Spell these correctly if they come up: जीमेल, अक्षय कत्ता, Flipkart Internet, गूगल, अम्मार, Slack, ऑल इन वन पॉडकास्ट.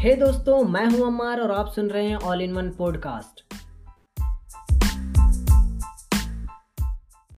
हे दोस्तों, मैं हूं अम्मार और आप सुन रहे हैं ऑल इन वन पॉडकास्ट।